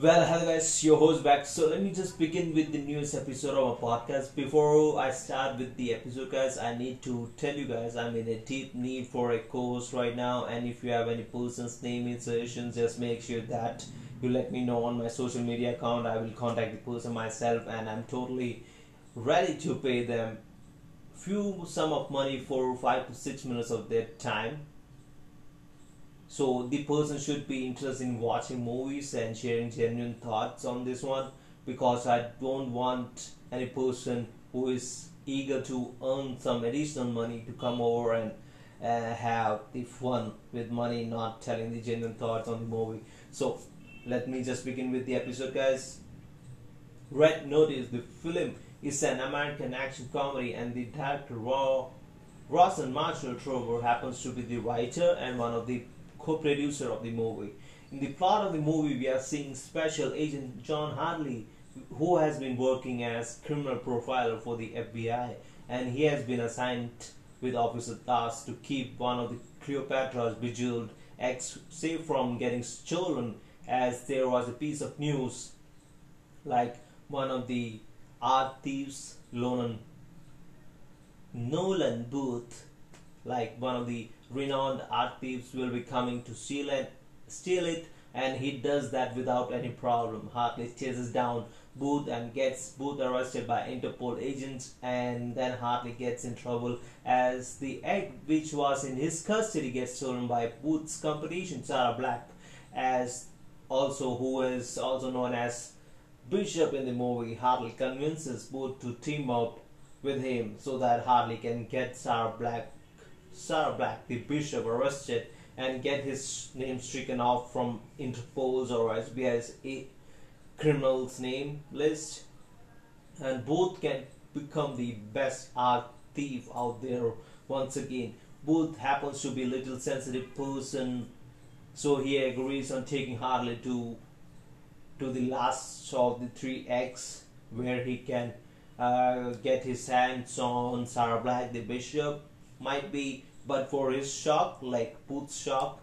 Well, hello guys, your host back. So let me just begin with the newest episode of our podcast. Before I start with the episode, guys, I need to tell you guys I'm in a deep need for a co-host right now, and if you have any person's name in suggestions, just make sure that you let me know on my social media account. I will contact the person myself, and I'm totally ready to pay them few sum of money for 5 to 6 minutes of their time. So the person should be interested in watching movies and sharing genuine thoughts on this one, because I don't want any person who is eager to earn some additional money to come over and have the fun with money, not telling the genuine thoughts on the movie. So let me just begin with the episode, guys. Red Notice, the film, is an American action comedy, and the director Rawson Marshall Thurber happens to be the writer and one of the co-producer of the movie. In the plot of the movie, we are seeing Special Agent John Hartley, who has been working as criminal profiler for the FBI, and he has been assigned with officer tasks to keep one of the Cleopatra's bejeweled eggs safe from getting stolen, as there was a piece of news like one of the art thieves, Nolan Booth, like one of the renowned art thieves, will be coming to steal it, and he does that without any problem. Hartley chases down Booth and gets Booth arrested by Interpol agents, and then Hartley gets in trouble as the egg which was in his custody gets stolen by Booth's competition, Sarah Black, who is also known as Bishop in the movie. Hartley convinces Booth to team up with him so that Hartley can get Sarah Black, the Bishop, arrested and get his name stricken off from Interpol's or FBI's criminals name list, and Booth can become the best art thief out there once again. Booth happens to be a little sensitive person, so he agrees on taking Hartley to the last of the three eggs, where he can get his hands on Sarah Black, the Bishop. Might be, but for his shock, like Booth's shock,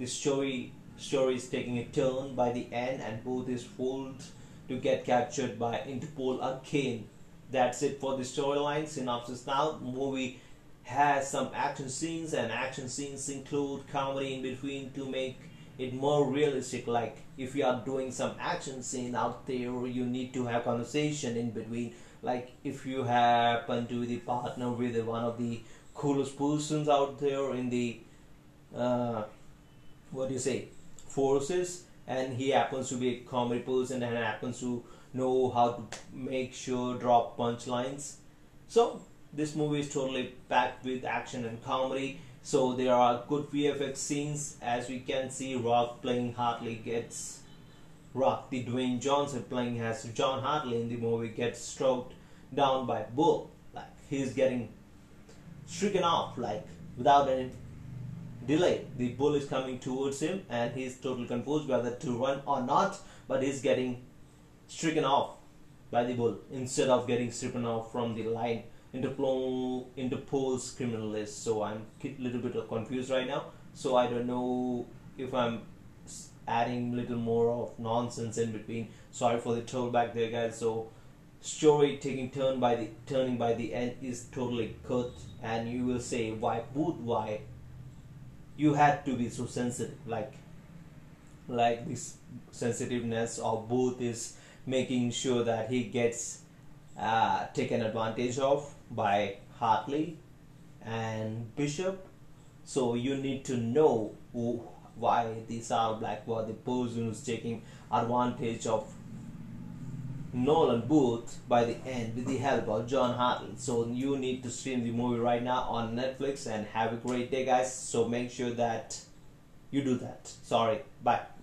the story is taking a turn by the end, and Booth is fooled to get captured by Interpol again. That's it for the storyline synopsis. Now, the movie has some action scenes, and action scenes include comedy in between to make it more realistic. Like if you are doing some action scene out there, you need to have conversation in between. Like if you happen to be the partner with one of the coolest persons out there in the forces, and he happens to be a comedy person and happens to know how to make sure drop punchlines. So this movie is totally packed with action and comedy, so there are good VFX scenes. As we can see, the Dwayne Johnson playing as John Hartley in the movie gets struck down by Booth, like he's getting stricken off, like without any delay. The bull is coming towards him, and he's totally confused whether to run or not, but he's getting stricken off by the bull instead of getting stricken off from the line Interpol's criminal list. So I'm a little bit confused right now, so I don't know if I'm adding a little more of nonsense in between. Sorry for the toll back there, guys. So story turning by the end is totally good, and you will say, why Booth, why you had to be so sensitive? Like this sensitiveness of Booth is making sure that he gets taken advantage of by Hartley and Bishop. So you need to know why the Sarah Black was the person who's taking advantage of Nolan Booth by the end with the help of John Hartley. So you need to stream the movie right now on Netflix, and have a great day, guys. So make sure that you do that. Sorry, bye.